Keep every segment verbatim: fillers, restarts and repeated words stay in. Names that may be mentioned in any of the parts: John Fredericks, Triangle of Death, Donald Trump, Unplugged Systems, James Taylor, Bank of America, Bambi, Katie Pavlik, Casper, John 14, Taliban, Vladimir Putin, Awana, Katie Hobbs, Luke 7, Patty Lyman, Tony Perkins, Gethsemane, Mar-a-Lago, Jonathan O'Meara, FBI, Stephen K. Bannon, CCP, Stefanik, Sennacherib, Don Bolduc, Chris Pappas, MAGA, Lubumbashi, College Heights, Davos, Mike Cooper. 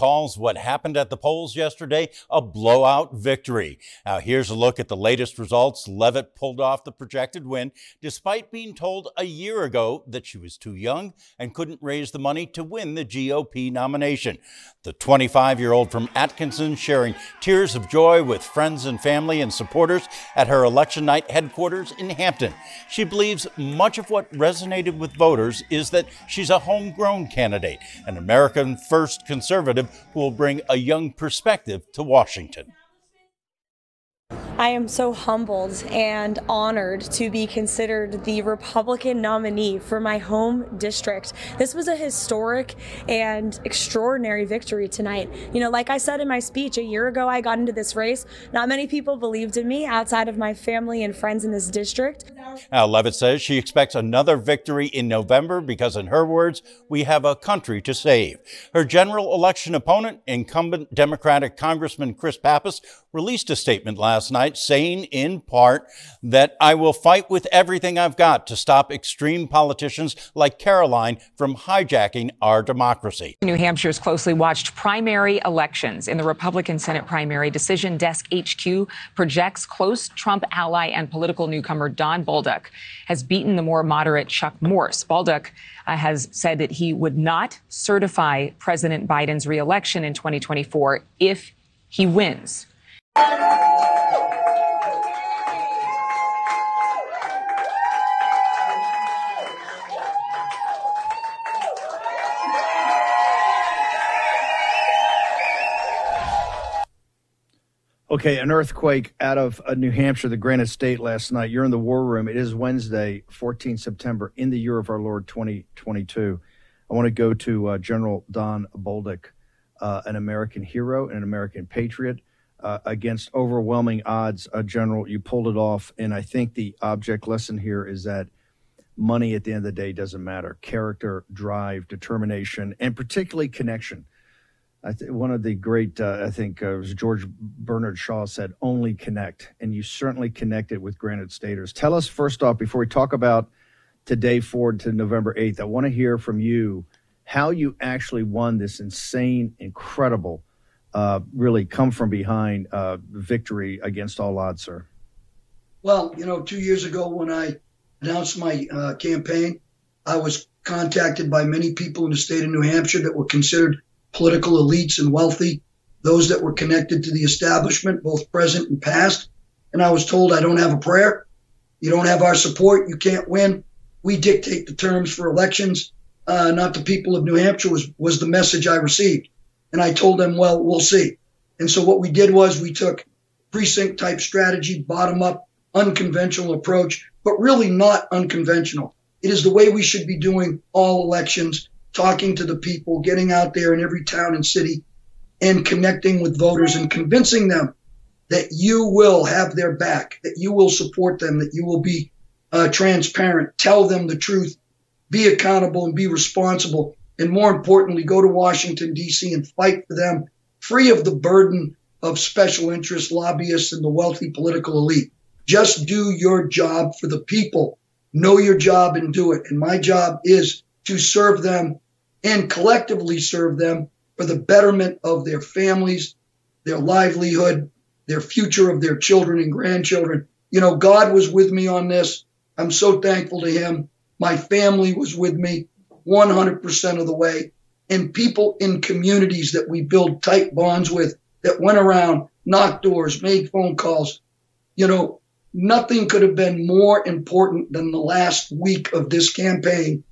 calls what happened at the polls yesterday a blowout victory. Now, here's a look at the latest results. Leavitt pulled off the projected win, despite being told a year ago that she was too young and couldn't raise the money to win the G O P nomination. The twenty-five-year-old from Atkinson sharing tears of joy with friends and family and supporters at her election night headquarters in Hampton. She believes much of what resonated with voters is that she's a homegrown candidate, an American first conservative who will bring a young perspective to Washington. I am so humbled and honored to be considered the Republican nominee for my home district. This was a historic and extraordinary victory tonight. You know, like I said in my speech, a year ago I got into this race. Not many people believed in me outside of my family and friends in this district. Now, Leavitt says she expects another victory in November because, in her words, we have a country to save. Her general election opponent, incumbent Democratic Congressman Chris Pappas, released a statement last night, saying in part that I will fight with everything I've got to stop extreme politicians like Caroline from hijacking our democracy. New Hampshire's closely watched primary elections. In the Republican Senate primary, Decision Desk H Q projects close Trump ally and political newcomer Don Bolduc has beaten the more moderate Chuck Morse. Bolduc uh, has said that he would not certify President Biden's reelection in twenty twenty-four if he wins. Okay, an earthquake out of uh, New Hampshire, the Granite State, last night. You're in the war room. It is Wednesday, the fourteenth of September, in the year of our Lord twenty twenty-two. I want to go to uh, General Don Bolduc, uh, an American hero and an American patriot. Uh, against overwhelming odds, uh, General, you pulled it off. And I think the object lesson here is that money at the end of the day doesn't matter. Character, drive, determination, and particularly connection. I th- one of the great, uh, I think uh, it was George Bernard Shaw said, only connect. And you certainly connected with Granite Staters. Tell us first off, before we talk about today forward to November eighth, I want to hear from you how you actually won this insane, incredible, uh, really come from behind uh, victory against all odds, sir. Well, you know, two years ago when I announced my uh, campaign, I was contacted by many people in the state of New Hampshire that were considered political elites and wealthy, those that were connected to the establishment, both present and past. And I was told, I don't have a prayer. You don't have our support. You can't win. We dictate the terms for elections, uh, not the people of New Hampshire, was, was the message I received. And I told them, well, we'll see. And so what we did was we took precinct type strategy, bottom up, unconventional approach, but really not unconventional. It is the way we should be doing all elections, talking to the people, getting out there in every town and city and connecting with voters and convincing them that you will have their back, that you will support them, that you will be uh, transparent, tell them the truth, be accountable and be responsible. And more importantly, go to Washington, D C and fight for them free of the burden of special interests, lobbyists and the wealthy political elite. Just do your job for the people. Know your job and do it. And my job is to serve them and collectively serve them for the betterment of their families, their livelihood, their future of their children and grandchildren. You know, God was with me on this. I'm so thankful to him. My family was with me one hundred percent of the way. And people in communities that we build tight bonds with that went around, knocked doors, made phone calls. You know, nothing could have been more important than the last week of this campaign,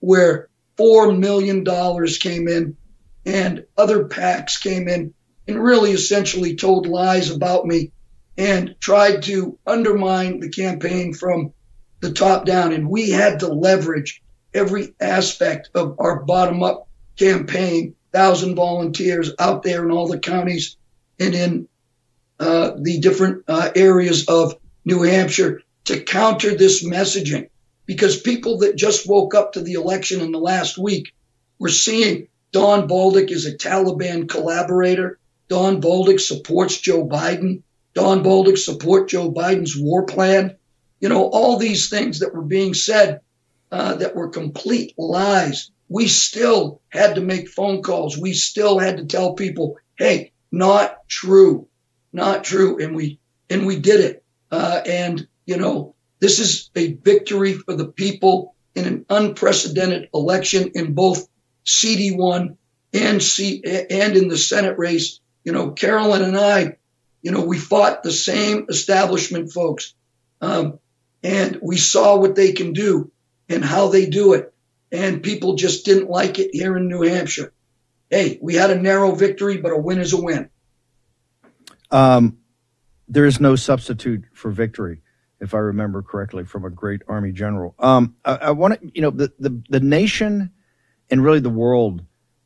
where four million dollars came in and other PACs came in and really essentially told lies about me and tried to undermine the campaign from the top down. And we had to leverage every aspect of our bottom-up campaign, one thousand volunteers out there in all the counties and in uh, the different uh, areas of New Hampshire to counter this messaging. Because people that just woke up to the election in the last week were seeing Don Bolduc is a Taliban collaborator. Don Bolduc supports Joe Biden. Don Bolduc supports Joe Biden's war plan. You know, all these things that were being said uh, that were complete lies. We still had to make phone calls. We still had to tell people, hey, not true, not true. And we and we did it. Uh, and, you know, this is a victory for the people in an unprecedented election in both C D one and C and in the Senate race. You know, Carolyn and I, you know, we fought the same establishment folks, um, and we saw what they can do and how they do it. And people just didn't like it here in New Hampshire. Hey, we had a narrow victory, but a win is a win. Um, there is no substitute for victory, if I remember correctly, from a great Army general. Um, I, I want to, you know, the, the, the nation and really the world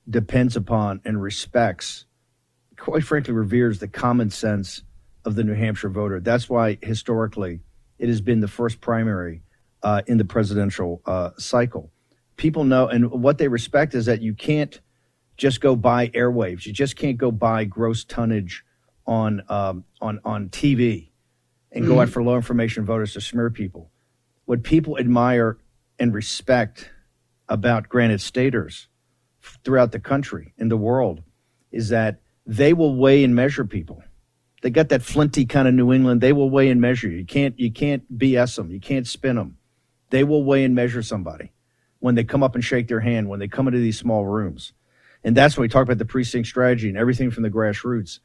depends upon and respects, quite frankly, reveres the common sense of the New Hampshire voter. That's why historically it has been the first primary uh, in the presidential uh, cycle. People know, and what they respect is that you can't just go buy airwaves. You just can't go buy gross tonnage on um, on on T V and mm-hmm. go out for low information voters to smear people. What people admire and respect about granted staters throughout the country and the world is that they will weigh and measure people. They got that flinty kind of New England. They will weigh and measure you. You can't you can't B S them. You can't spin them. They will weigh and measure somebody when they come up and shake their hand, when they come into these small rooms. And that's when we talk about the precinct strategy and everything from the grassroots.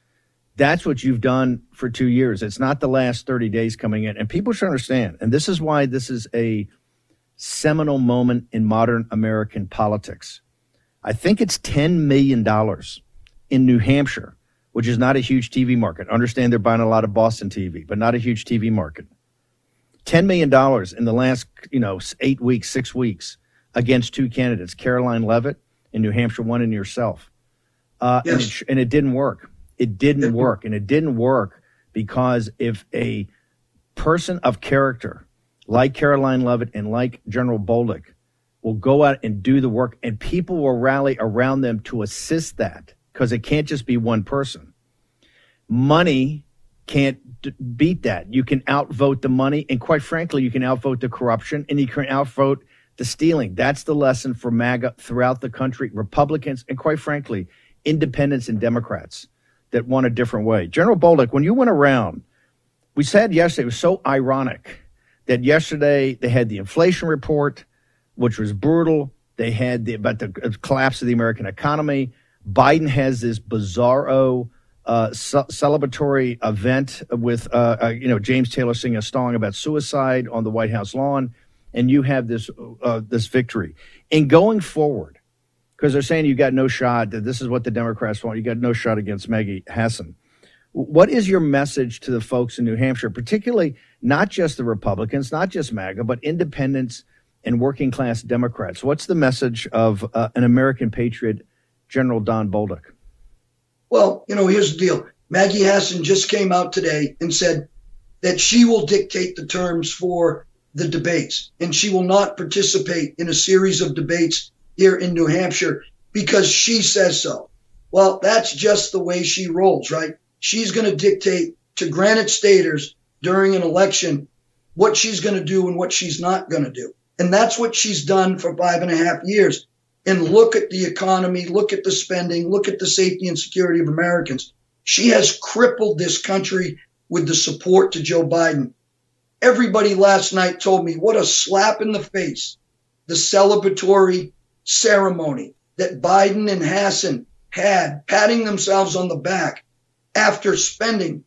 That's what you've done for two years. It's not the last thirty days coming in. And people should understand, and this is why this is a seminal moment in modern American politics. I think it's ten million dollars in New Hampshire, which is not a huge T V market. Understand they're buying a lot of Boston T V, but not a huge T V market. ten million dollars in the last, you know, eight weeks, six weeks, against two candidates, Caroline Leavitt in New Hampshire one and yourself. Uh, yes. and, it sh- and it didn't work. It didn't work. And it didn't work because if a person of character like Caroline Leavitt and like General Bolduc will go out and do the work, and people will rally around them to assist that, because it can't just be one person. Money can't d- beat that. You can outvote the money. And quite frankly, you can outvote the corruption, and you can outvote the stealing. That's the lesson for MAGA throughout the country, Republicans, and quite frankly, independents and Democrats that want a different way. General Bolduc, when you went around, we said yesterday, it was so ironic that yesterday they had the inflation report, which was brutal. They had the, about the collapse of the American economy. Biden has this bizarro uh, ce- celebratory event with uh, uh, you know, James Taylor singing a song about suicide on the White House lawn. And you have this uh, this victory. And going forward, because they're saying you got no shot, that this is what the Democrats want, you got no shot against Maggie Hassan. What is your message to the folks in New Hampshire, particularly not just the Republicans, not just MAGA, but independents and working class Democrats? What's the message of uh, an American patriot, General Don Bolduc? Well, you know, here's the deal. Maggie Hassan just came out today and said that she will dictate the terms for the debates, and she will not participate in a series of debates here in New Hampshire because she says so. Well, that's just the way she rolls, right? She's going to dictate to Granite Staters during an election what she's going to do and what she's not going to do. And that's what she's done for five and a half years. And look at the economy, look at the spending, look at the safety and security of Americans. She has crippled this country with the support to Joe Biden. Everybody last night told me what a slap in the face, the celebratory ceremony that Biden and Hassan had, patting themselves on the back after spending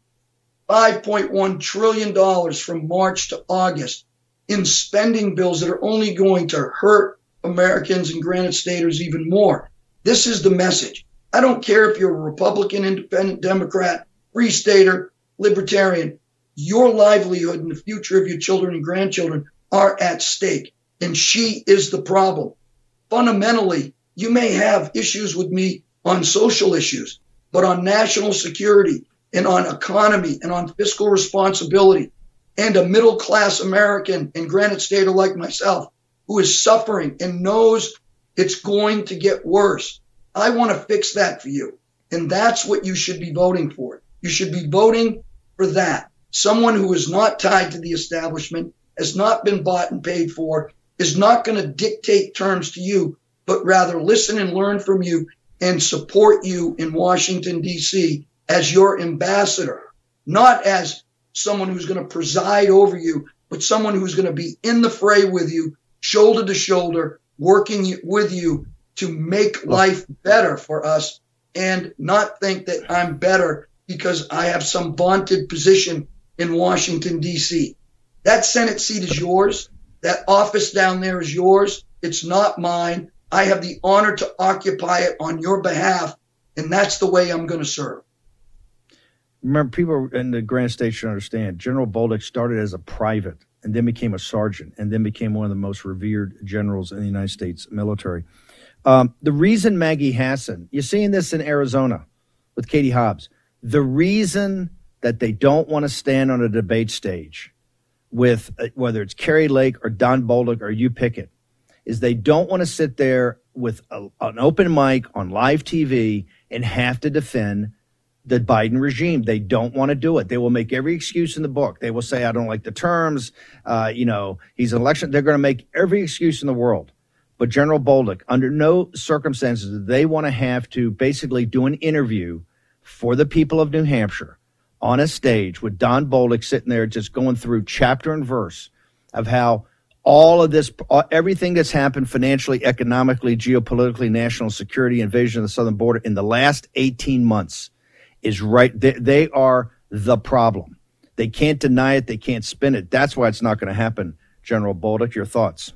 five point one trillion dollars from March to August in spending bills that are only going to hurt Americans and Granite Staters even more. This is the message. I don't care if you're a Republican, Independent, Democrat, Free Stater, Libertarian. Your livelihood and the future of your children and grandchildren are at stake. And she is the problem. Fundamentally, you may have issues with me on social issues, but on national security and on economy and on fiscal responsibility and a middle-class American and Granite Stater like myself who is suffering and knows it's going to get worse, I want to fix that for you. And that's what you should be voting for. You should be voting for that. Someone who is not tied to the establishment, has not been bought and paid for, is not going to dictate terms to you, but rather listen and learn from you and support you in Washington, D C as your ambassador, not as someone who's going to preside over you, but someone who's going to be in the fray with you, shoulder to shoulder, working with you to make life better for us, and not think that I'm better because I have some vaunted position in Washington, D C. That Senate seat is yours. That office down there is yours. It's not mine. I have the honor to occupy it on your behalf, and that's the way I'm going to serve. Remember, people in the Grand State should understand, General Bolduc started as a private and then became a sergeant and then became one of the most revered generals in the United States military. Um, the reason Maggie Hassan, you're seeing this in Arizona with Katie Hobbs, the reason that they don't want to stand on a debate stage with uh, whether it's Kari Lake or Don Bolduc or you pick it, is they don't want to sit there with a, an open mic on live T V and have to defend the Biden regime. They don't want to do it. They will make every excuse in the book. They will say, I don't like the terms. Uh, you know, he's an election. They're going to make every excuse in the world. But General Bolduc, under no circumstances, do they want to have to basically do an interview for the people of New Hampshire on a stage with Don Bolduc sitting there just going through chapter and verse of how all of this, everything that's happened financially, economically, geopolitically, national security, invasion of the southern border in the last eighteen months is right. They, they are the problem. They can't deny it. They can't spin it. That's why it's not going to happen. General Bolduc, your thoughts?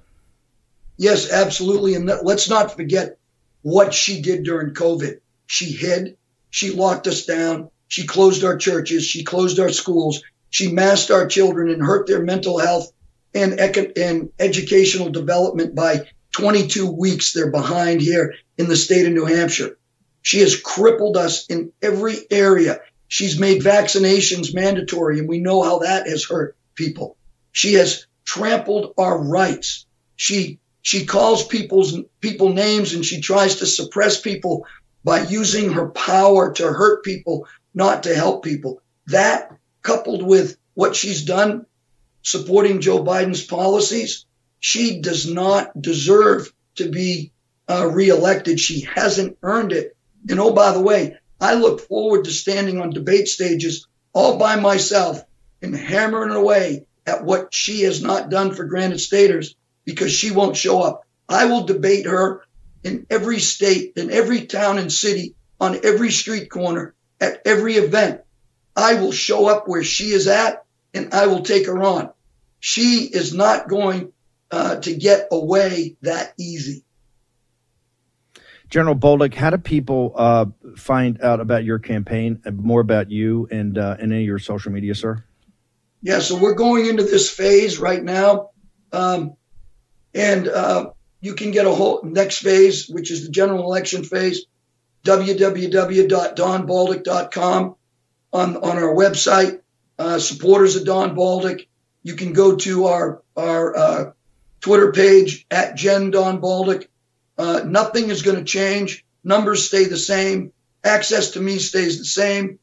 Yes, absolutely. And let's not forget what she did during COVID. She hid. She locked us down. She closed our churches. She closed our schools. She masked our children and hurt their mental health and, econ- and educational development by twenty-two weeks. They're behind here in the state of New Hampshire. She has crippled us in every area. She's made vaccinations mandatory, and we know how that has hurt people. She has trampled our rights. She she calls people's people names, and she tries to suppress people by using her power to hurt people, not to help people. That, coupled with what she's done, supporting Joe Biden's policies, she does not deserve to be uh, reelected. She hasn't earned it. And oh, by the way, I look forward to standing on debate stages all by myself and hammering away at what she has not done for Granite Staters, because she won't show up. I will debate her in every state, in every town and city, on every street corner, at every event. I will show up where she is at, and I will take her on. She is not going uh, to get away that easy. General Bolduc, how do people uh, find out about your campaign and more about you and uh, any of your social media, sir? Yeah, so we're going into this phase right now. Um, and uh, you can get a whole next phase, which is the general election phase, w w w dot don bolduc dot com on, on our website, uh, supporters of Don Bolduc. You can go to our, our uh, Twitter page, at Gen Don Bolduc. Uh, nothing is going to change. Numbers stay the same. Access to me stays the same.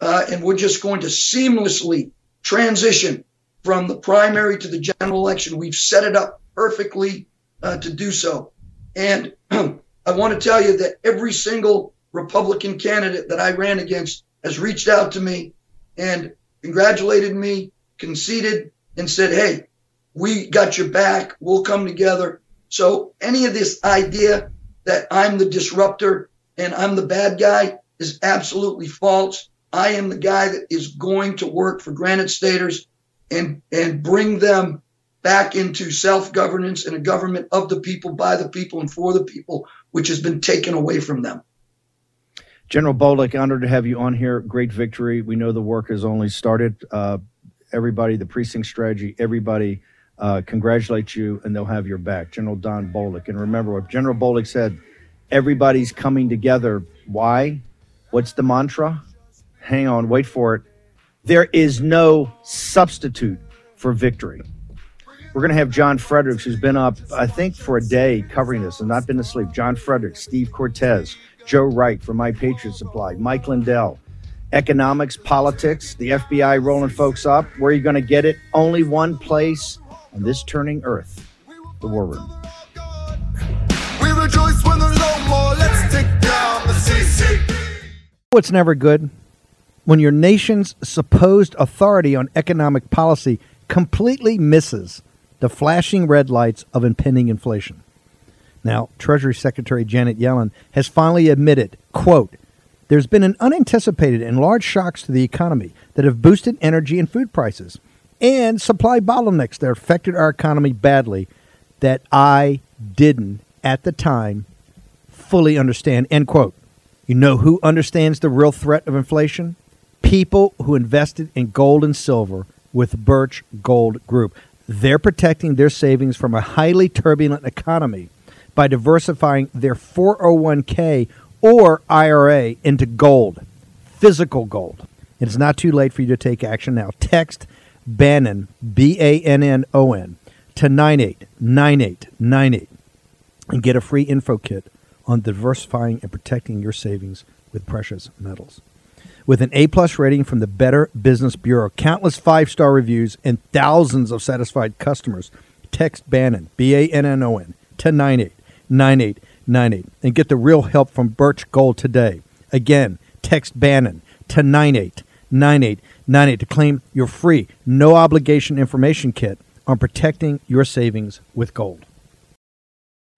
Uh, and we're just going to seamlessly transition from the primary to the general election. We've set it up perfectly uh, to do so. And I want to tell you that every single Republican candidate that I ran against has reached out to me and congratulated me, conceded, and said, hey, we got your back. We'll come together. So any of this idea that I'm the disruptor and I'm the bad guy is absolutely false. I am the guy that is going to work for Granite Staters and, and bring them back into self-governance and a government of the people, by the people, and for the people, which has been taken away from them. General Bolduc, honored to have you on here. Great victory. We know the work has only started. Uh, everybody, the precinct strategy, everybody Uh, congratulate you, and they'll have your back, General Don Bolduc. And remember what General Bolduc said, everybody's coming together. Why? What's the mantra? Hang on, wait for it. There is no substitute for victory. We're going to have John Fredericks, who's been up, I think, for a day covering this and not been asleep. John Fredericks, Steve Cortez, Joe Rieck from My Patriot Supply, Mike Lindell. Economics, politics, the F B I rolling folks up. Where are you going to get it? Only one place. On this turning earth, the War Room. We rejoice when there's no more. Let's take down the C C P. What's never good? When your nation's supposed authority on economic policy completely misses the flashing red lights of impending inflation. Now, Treasury Secretary Janet Yellen has finally admitted, quote, there's been an unanticipated and large shocks to the economy that have boosted energy and food prices and supply bottlenecks that affected our economy badly that I didn't at the time fully understand, end quote. You know who understands the real threat of inflation? People who invested in gold and silver with Birch Gold Group. They're protecting their savings from a highly turbulent economy by diversifying their four oh one k or I R A into gold, physical gold. And it's not too late for you to take action now. Text Bannon, B A N N O N, to nine eight nine eight nine eight and get a free info kit on diversifying and protecting your savings with precious metals. With an A-plus rating from the Better Business Bureau, countless five-star reviews, and thousands of satisfied customers, text Bannon, B A N N O N, to nine eight nine eight nine eight and get the real help from Birch Gold today. Again, text Bannon to nine eight nine eight nine eight to claim your free, no-obligation information kit on protecting your savings with gold.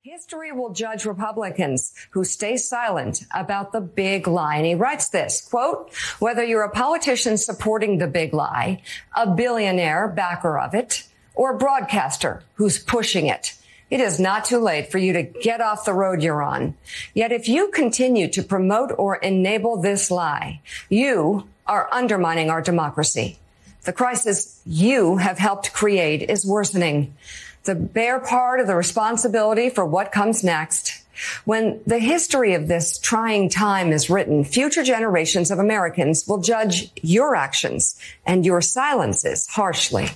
History will judge Republicans who stay silent about the big lie. And he writes this, quote, whether you're a politician supporting the big lie, a billionaire backer of it, or a broadcaster who's pushing it, it is not too late for you to get off the road you're on. Yet if you continue to promote or enable this lie, you are undermining our democracy. The crisis you have helped create is worsening. The bear part of the responsibility for what comes next. When the history of this trying time is written, future generations of Americans will judge your actions and your silences harshly.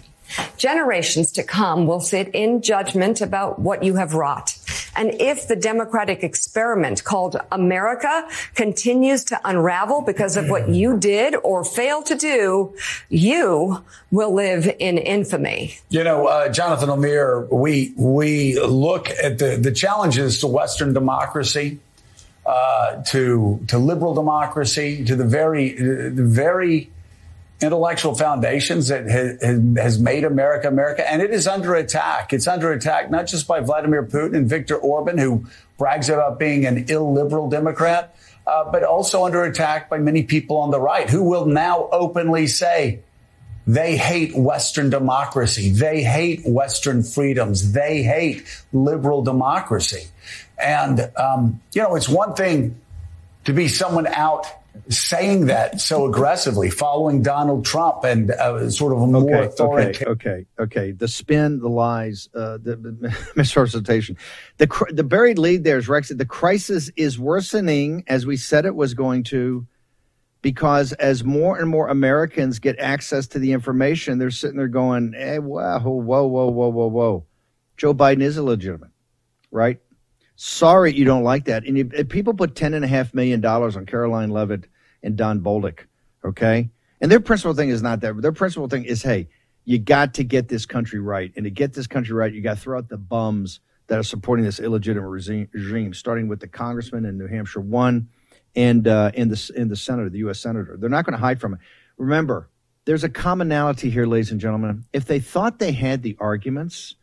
Generations to come will sit in judgment about what you have wrought. And if the democratic experiment called America continues to unravel because of what you did or failed to do, you will live in infamy. You know, uh, Jonathan O'Meara, we we look at the, the challenges to Western democracy, uh, to to liberal democracy, to the very the very intellectual foundations that has made America America. And it is under attack. It's under attack, not just by Vladimir Putin and Viktor Orban, who brags about being an illiberal Democrat, uh, but also under attack by many people on the right who will now openly say they hate Western democracy. They hate Western freedoms. They hate liberal democracy. And, um, you know, it's one thing to be someone out saying that so aggressively, following Donald Trump and uh, sort of a more okay, authoritarian. Okay, okay, okay. The spin, the lies, uh, the, the misrepresentation. The cr- the buried lead there is, Rex, the crisis is worsening, as we said it was going to, because as more and more Americans get access to the information, they're sitting there going, hey, whoa, whoa, whoa, whoa, whoa, whoa. Joe Biden is illegitimate, right? Sorry you don't like that. And you, people put ten point five million dollars on Caroline Leavitt and Don Bolduc, okay? And their principal thing is not that. Their principal thing is, hey, you got to get this country right. And to get this country right, you got to throw out the bums that are supporting this illegitimate regime, starting with the congressman in New Hampshire one and uh, in the, in the senator, the U S senator. They're not going to hide from it. Remember, there's a commonality here, ladies and gentlemen. If they thought they had the arguments...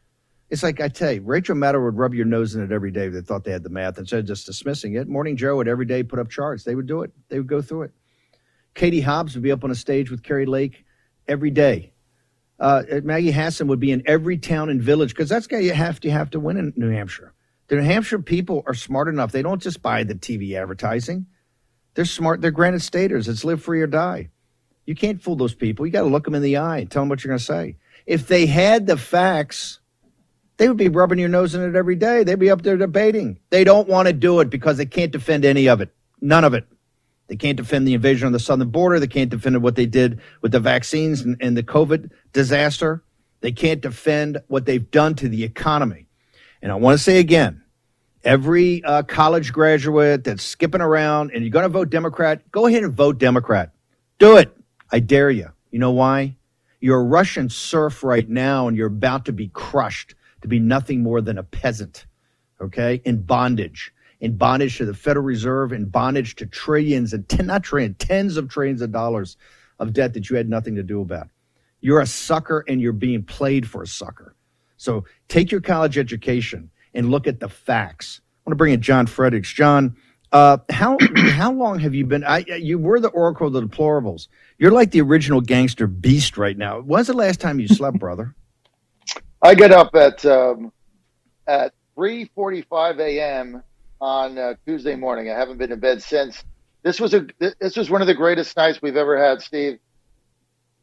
It's like I tell you, Rachel Maddow would rub your nose in it every day if they thought they had the math instead of just dismissing it. Morning Joe would every day put up charts. They would do it. They would go through it. Katie Hobbs would be up on a stage with Kari Lake every day. Uh, Maggie Hassan would be in every town and village because that's how you have to have to win in New Hampshire. The New Hampshire people are smart enough. They don't just buy the T V advertising. They're smart. They're granite staters. It's live free or die. You can't fool those people. You got to look them in the eye and tell them what you're going to say. If they had the facts... they would be rubbing your nose in it every day. They'd be up there debating. They don't want to do it because they can't defend any of it. None of it. They can't defend the invasion on the southern border. They can't defend what they did with the vaccines and, and the COVID disaster. They can't defend what they've done to the economy. And I want to say again, every uh, college graduate that's skipping around and you're going to vote Democrat, go ahead and vote Democrat. Do it. I dare you. You know why? You're a Russian serf right now and you're about to be crushed. to be nothing more than a peasant, okay, in bondage, in bondage to the Federal Reserve, in bondage to trillions and ten, not trillion, tens of trillions of dollars of debt that you had nothing to do about. You're a sucker and you're being played for a sucker. So take your college education and look at the facts. I want to bring in John Fredericks. John, uh, how how long have you been? I, you were the Oracle of the Deplorables. You're like the original gangster beast right now. When's the last time you slept, brother? I get up at um, at three forty-five a.m. on uh, Tuesday morning. I haven't been to bed since. This was a this was one of the greatest nights we've ever had, Steve.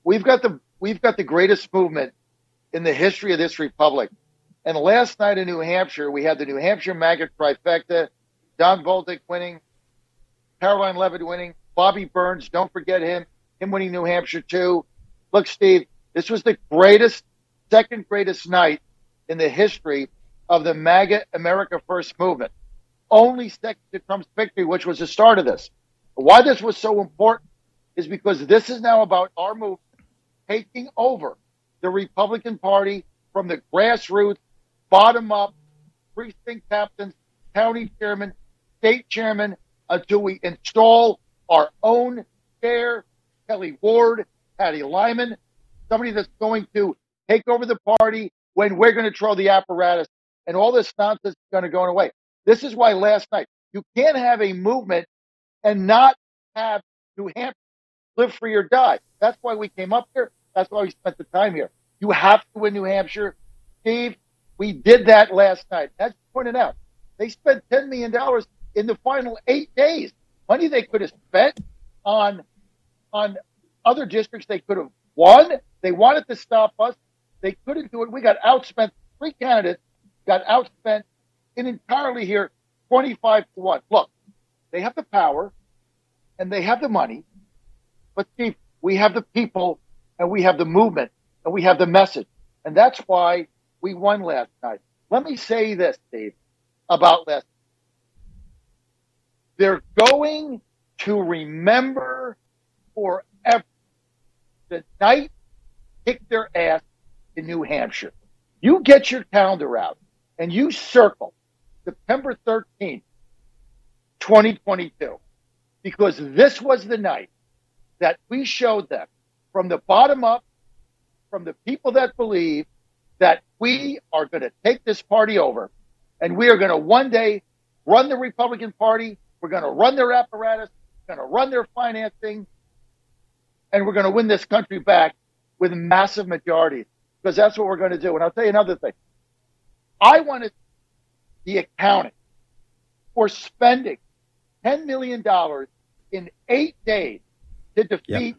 We've got the we've got the greatest movement in the history of this republic. And last night in New Hampshire, we had the New Hampshire MAGA trifecta, Don Bolduc winning, Caroline Leavitt winning, Bobby Burns, don't forget him, him winning New Hampshire too. Look, Steve, this was the greatest, second greatest night in the history of the MAGA America First movement. Only second to Trump's victory, which was the start of this. Why this was so important is because this is now about our movement taking over the Republican Party from the grassroots, bottom up, precinct captains, county chairman, state chairman, until we install our own chair, Kelly Ward, Patty Lyman, somebody that's going to take over the party when we're going to throw the apparatus, and all this nonsense is going to go away. This is why last night, you can't have a movement and not have New Hampshire live free or die. That's why we came up here. That's why we spent the time here. You have to win New Hampshire. Steve, we did that last night. That's pointed out. They spent ten million dollars in the final eight days. Money they could have spent on, on other districts they could have won. They wanted to stop us. They couldn't do it. We got outspent. Three candidates got outspent in entirely here, twenty-five to one. Look, they have the power and they have the money. But, Steve, we have the people and we have the movement. And we have the message. And that's why we won last night. Let me say this, Steve, about last night. They're going to remember forever the night kicked their ass in New Hampshire. You get your calendar out and you circle September thirteenth, twenty twenty-two, because this was the night that we showed them from the bottom up, from the people that believe that we are going to take this party over and we are going to one day run the Republican Party. We're going to run their apparatus, going to run their financing, and we're going to win this country back with massive majorities, because that's what we're going to do. And I'll tell you another thing. I want to see the accounting for spending ten million dollars in eight days to defeat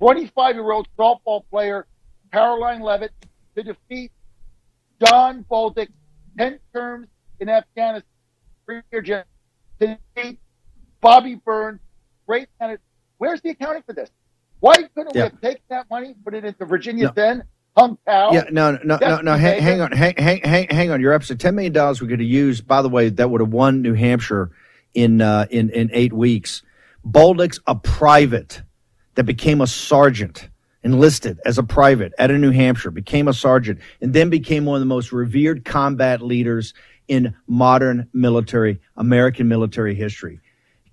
twenty-five-year-old softball player Caroline Leavitt, to defeat Don Bolduc, ten terms in Afghanistan, three-year general, to defeat Bobby Burns, great candidate. Where's the accounting for this? Why couldn't yeah. we have taken that money, put it into Virginia no. then, hung cow? Yeah, no, no, no, no, no. Hang, hang on, hang, hang, hang, hang on. You're absolutely ten million dollars we could have used. By the way, that would have won New Hampshire in uh, in in eight weeks. Bolduc's a private that became a sergeant. Enlisted as a private out of New Hampshire, became a sergeant, and then became one of the most revered combat leaders in modern military, American military history.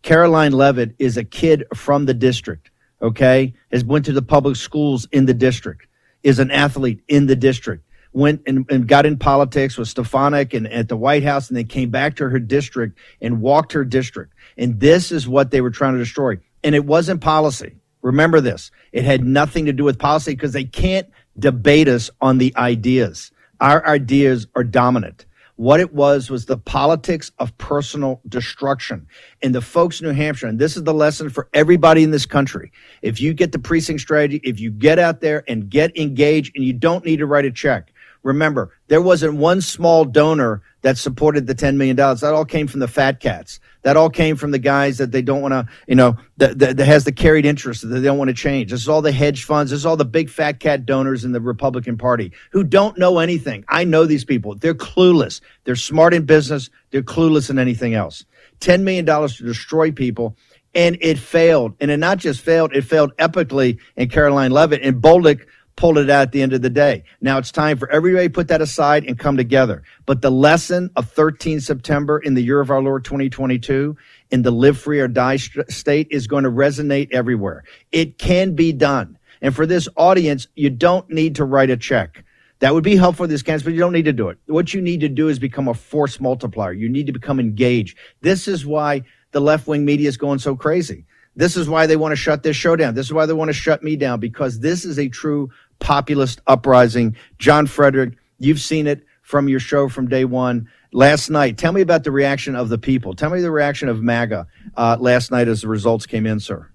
Caroline Leavitt is a kid from the district, okay, has went to the public schools in the district, is an athlete in the district, went and, and got in politics with Stefanik and at the White House, and then came back to her district and walked her district. And this is what they were trying to destroy. And it wasn't policy. Remember this. It had nothing to do with policy because they can't debate us on the ideas. Our ideas are dominant. What it was was the politics of personal destruction. And the folks in New Hampshire, and this is the lesson for everybody in this country, if you get the precinct strategy, if you get out there and get engaged, and you don't need to write a check. Remember, there wasn't one small donor that supported the ten million dollars. That all came from the fat cats. That all came from the guys that they don't want to, you know, that, that, that has the carried interest that they don't want to change. This is all the hedge funds. This is all the big fat cat donors in the Republican Party who don't know anything. I know these people. They're clueless. They're smart in business. They're clueless in anything else. ten million dollars to destroy people. And it failed. And it not just failed, it failed epically in Caroline Leavitt. And Bolduc pull it out at the end of the day. Now it's time for everybody to put that aside and come together. But the lesson of thirteenth September in the year of our Lord twenty twenty-two, in the live free or die st- state, is going to resonate everywhere. It can be done. And for this audience, you don't need to write a check. That would be helpful for this cancer, but you don't need to do it. What you need to do is become a force multiplier. You need to become engaged. This is why the left-wing media is going so crazy. This is why they want to shut this show down. This is why they want to shut me down, because this is a true populist uprising. John Frederick, you've seen it from your show from day one. Last night, tell me about the reaction of the people. Tell me the reaction of MAGA uh, last night as the results came in, sir.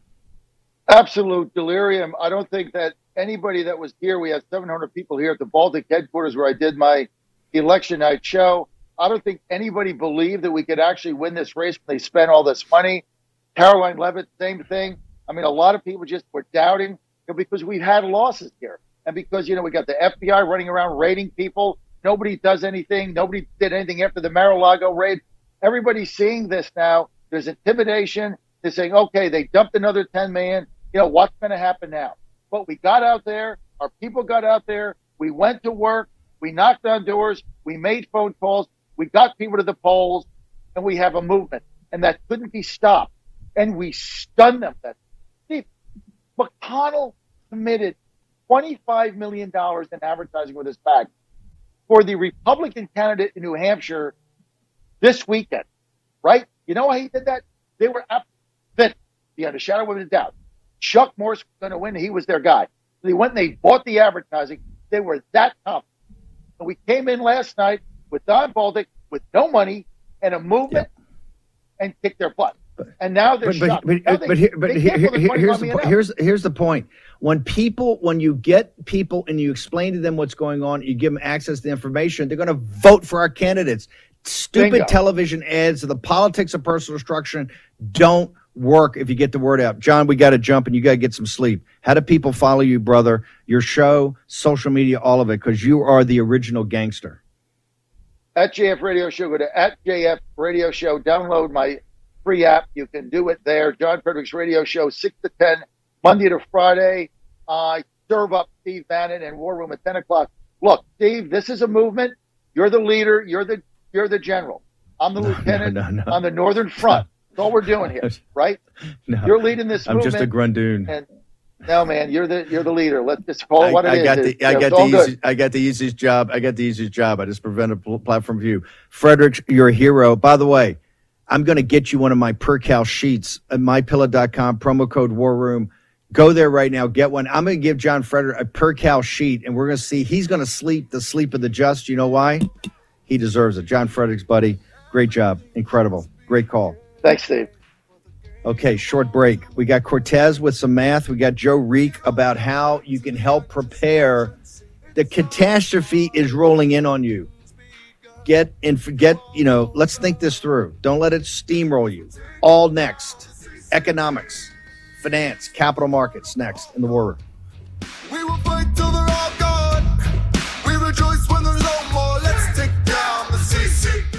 Absolute delirium. I don't think that anybody that was here, we had seven hundred people here at the Baltic headquarters where I did my election night show. I don't think anybody believed that we could actually win this race when they spent all this money. Caroline Leavitt, same thing. I mean, a lot of people just were doubting, you know, because we've had losses here. And because, you know, we got the F B I running around raiding people. Nobody does anything. Nobody did anything after the Mar-a-Lago raid. Everybody's seeing this now. There's intimidation. They're saying, okay, they dumped another ten million. You know, what's going to happen now? But we got out there. Our people got out there. We went to work. We knocked on doors. We made phone calls. We got people to the polls. And we have a movement. And that couldn't be stopped. And we stunned them. Steve, McConnell committed twenty-five million dollars in advertising with his PAC for the Republican candidate in New Hampshire this weekend, right? You know why he did that? They were up that beyond a shadow of a doubt. Chuck Morse was going to win. He was their guy. They went and they bought the advertising. They were that tough. And we came in last night with Don Bolduc with no money and a movement yeah. and kicked their butt. And now they're shut. But, but, but, but, here, but here, here, here's, the, here's, here's the point. When people, when you get people and you explain to them what's going on, you give them access to information, they're going to vote for our candidates. Stupid Bingo. Television ads, the politics of personal destruction don't work if you get the word out. John, we got to jump and you got to get some sleep. How do people follow you, brother? Your show, social media, all of it, because you are the original gangster. At J F Radio Show, go to at J F Radio Show. Download my free app. You can do it there. John Fredericks Radio Show, six to ten, Monday to Friday. I uh, serve up Steve Bannon and War Room at ten o'clock. Look, Steve, this is a movement. You're the leader. You're the you're the general. I'm the no, lieutenant no, no, no. on the Northern Front. That's all we're doing here, right? No, you're leading this movement. I'm just a grundoon. And, no, man, you're the you're the leader. Let's just call it what I, it I is. Got the, it's, I, you know, got the easy, I got the easiest job. I got the easiest job. I just prevented a platform view. Fredericks, you're a hero. By the way, I'm going to get you one of my percal sheets at my pillow dot com, promo code War Room. Go there right now. Get one. I'm going to give John Frederick a percal sheet, and we're going to see. He's going to sleep the sleep of the just. You know why? He deserves it. John Fredericks, buddy, great job. Incredible. Great call. Thanks, Steve. Okay, short break. We got Cortez with some math. We got Joe Rieck about how you can help prepare. The catastrophe is rolling in on you. Get and forget, you know, let's think this through. Don't let it steamroll you. All next. Economics, finance, capital markets next in the War Room. We will fight till they're all gone. We rejoice when there's no more. Let's take down the C C P.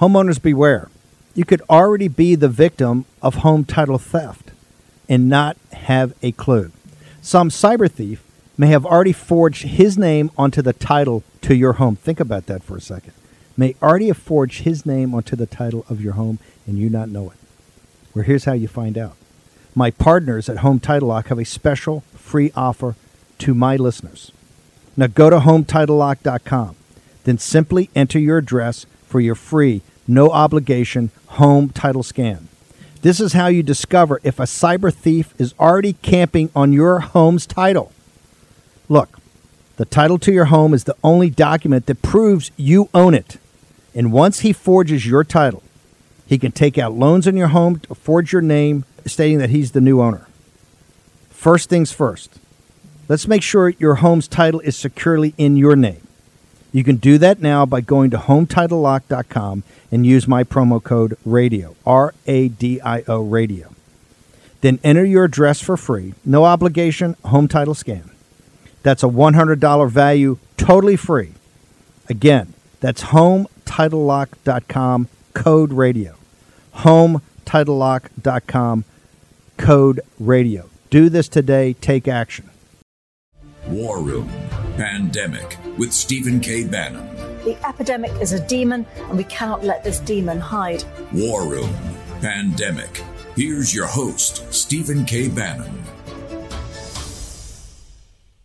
Homeowners beware. You could already be the victim of home title theft and not have a clue. Some cyber thief may have already forged his name onto the title to your home. Think about that for a second. May already have forged his name onto the title of your home and you not know it. Well, here's how you find out. My partners at Home Title Lock have a special free offer to my listeners. Now go to home title lock dot com. Then simply enter your address for your free, no obligation home title scan. This is how you discover if a cyber thief is already camping on your home's title. Look, the title to your home is the only document that proves you own it. And once he forges your title, he can take out loans on your home to forge your name, stating that he's the new owner. First things first, let's make sure your home's title is securely in your name. You can do that now by going to home title lock dot com and use my promo code RADIO, R A D I O, RADIO. Then enter your address for free, no obligation, home title scan. That's a one hundred dollars value, totally free. Again, that's home title lock dot com, code RADIO. home title lock dot com, code RADIO. Do this today. Take action. War Room, Pandemic with Stephen K. Bannon. The epidemic is a demon, and we cannot let this demon hide. War Room, Pandemic. Here's your host, Stephen K. Bannon.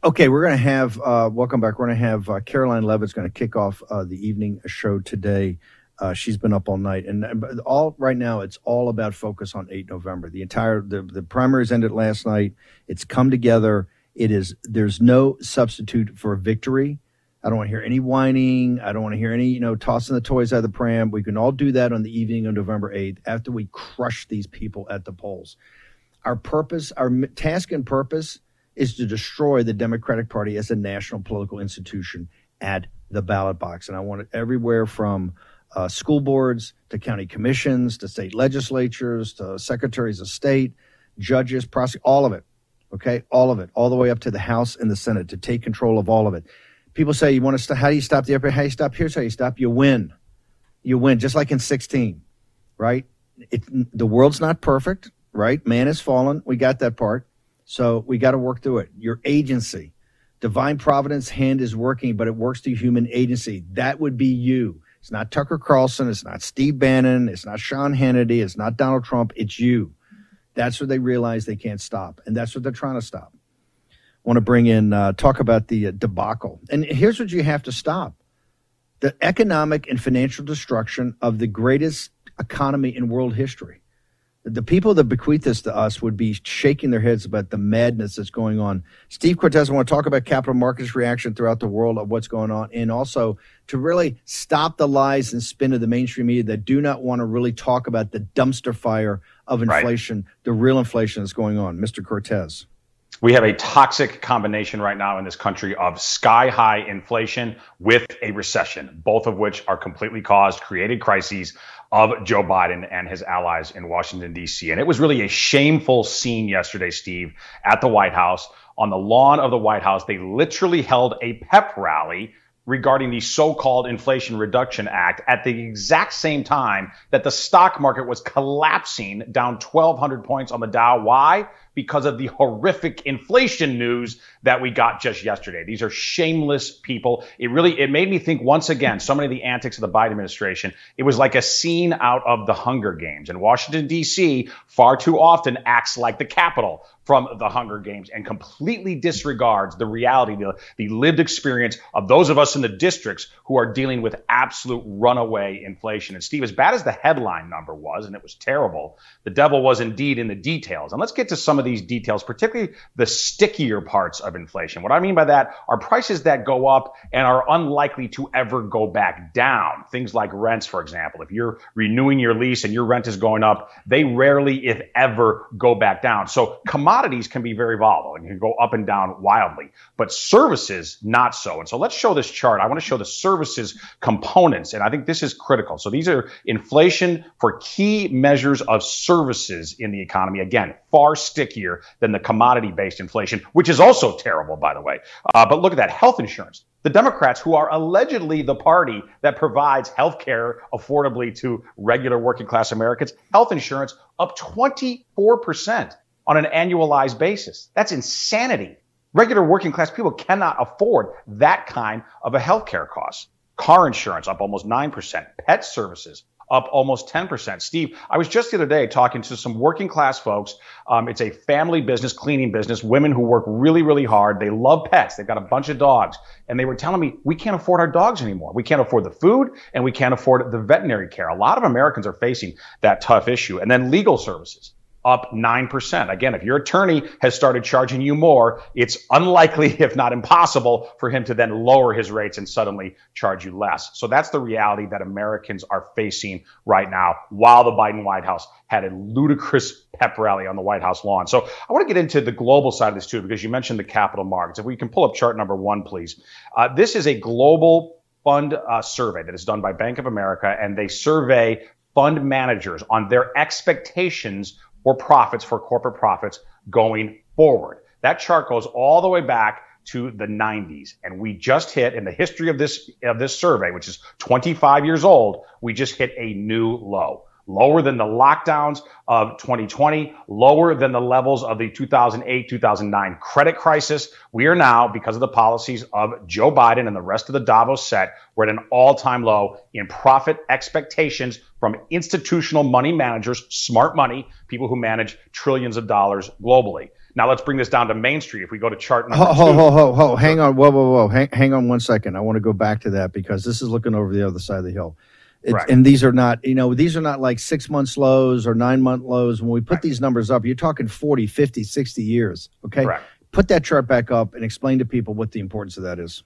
Okay, we're going to have, uh, welcome back, we're going to have uh, Caroline Leavitt's going to kick off uh, the evening show today. Uh, she's been up all night, and all right now it's all about focus on eight November. The entire the, the primaries ended last night. It's come together. It is there's no substitute for victory. I don't want to hear any whining. I don't want to hear any you know tossing the toys out of the pram. We can all do that on the evening of November eighth after we crush these people at the polls. Our purpose, our task and purpose is to destroy the Democratic Party as a national political institution at the ballot box, and I want it everywhere from Uh, school boards, to county commissions, to state legislatures, to secretaries of state, judges, prosecutors, all of it, okay? All of it, all the way up to the House and the Senate, to take control of all of it. People say, you want to st- how do you stop the epidemic? How do you stop? Here's how you stop. You win. You win, just like in sixteen, right? It, the world's not perfect, right? Man has fallen. We got that part. So we got to work through it. Your agency, divine providence hand is working, but it works through human agency. That would be you. It's not Tucker Carlson. It's not Steve Bannon. It's not Sean Hannity. It's not Donald Trump. It's you. That's what they realize they can't stop, and that's what they're trying to stop. I want to bring in, uh, talk about the uh, debacle. And here's what you have to stop. The economic and financial destruction of the greatest economy in world history. The people that bequeath this to us would be shaking their heads about the madness that's going on. Steve Cortez, I want to talk about capital markets reaction throughout the world of what's going on, and also to really stop the lies and spin of the mainstream media that do not want to really talk about the dumpster fire of inflation, right. The real inflation that's going on. Mister Cortez. We have a toxic combination right now in this country of sky-high inflation with a recession, both of which are completely caused, created crises of Joe Biden and his allies in Washington, D C. And it was really a shameful scene yesterday, Steve, at the White House. On the lawn of the White House, they literally held a pep rally regarding the so-called Inflation Reduction Act at the exact same time that the stock market was collapsing down twelve hundred points on the Dow. Why? Because of the horrific inflation news that we got just yesterday. These are shameless people. It really, it made me think once again, so many of the antics of the Biden administration, it was like a scene out of the Hunger Games. And Washington, D C far too often acts like the Capitol from the Hunger Games and completely disregards the reality, the, the lived experience of those of us in the districts who are dealing with absolute runaway inflation. And Steve, as bad as the headline number was, and it was terrible, the devil was indeed in the details. And let's get to some of these details, particularly the stickier parts of inflation. What I mean by that are prices that go up and are unlikely to ever go back down. Things like rents, for example. If you're renewing your lease and your rent is going up, they rarely, if ever, go back down. So commodities can be very volatile and can go up and down wildly, but services, not so. And so let's show this chart. I want to show the services components, and I think this is critical. So these are inflation for key measures of services in the economy. Again, far stickier than the commodity-based inflation, which is also terrible, by the way. Uh, but look at that, health insurance. The Democrats, who are allegedly the party that provides health care affordably to regular working-class Americans, health insurance up twenty-four percent on an annualized basis. That's insanity. Regular working class people cannot afford that kind of a healthcare cost. Car insurance up almost nine percent. Pet services up almost ten percent. Steve, I was just the other day talking to some working class folks. Um, it's a family business, cleaning business, women who work really, really hard. They love pets. They've got a bunch of dogs. And they were telling me, we can't afford our dogs anymore. We can't afford the food and we can't afford the veterinary care. A lot of Americans are facing that tough issue. And then legal services. Up nine percent. Again, if your attorney has started charging you more, it's unlikely, if not impossible, for him to then lower his rates and suddenly charge you less. So that's the reality that Americans are facing right now, while the Biden White House had a ludicrous pep rally on the White House lawn. So I want to get into the global side of this too, because you mentioned the capital markets. If we can pull up chart number one, please. Uh, this is a global fund uh, survey that is done by Bank of America, and they survey fund managers on their expectations or profits for corporate profits going forward. That chart goes all the way back to the nineties. And we just hit, in the history of this of this survey, which is twenty-five years old, we just hit a new low. lower than the lockdowns of twenty twenty, lower than the levels of the two thousand eight, two thousand nine credit crisis. We are now, because of the policies of Joe Biden and the rest of the Davos set, we're at an all-time low in profit expectations from institutional money managers, smart money, people who manage trillions of dollars globally. Now let's bring this down to Main Street. If we go to chart number ho, two. Ho, ho, ho, ho. Hang on. Whoa, whoa, whoa. Hang, hang on one second. I want to go back to that because this is looking over the other side of the hill. It, right. And these are not, you know, these are not like six months lows or nine month lows. When we put right. these numbers up, you're talking forty, fifty, sixty years. Okay. Correct. Put that chart back up and explain to people what the importance of that is.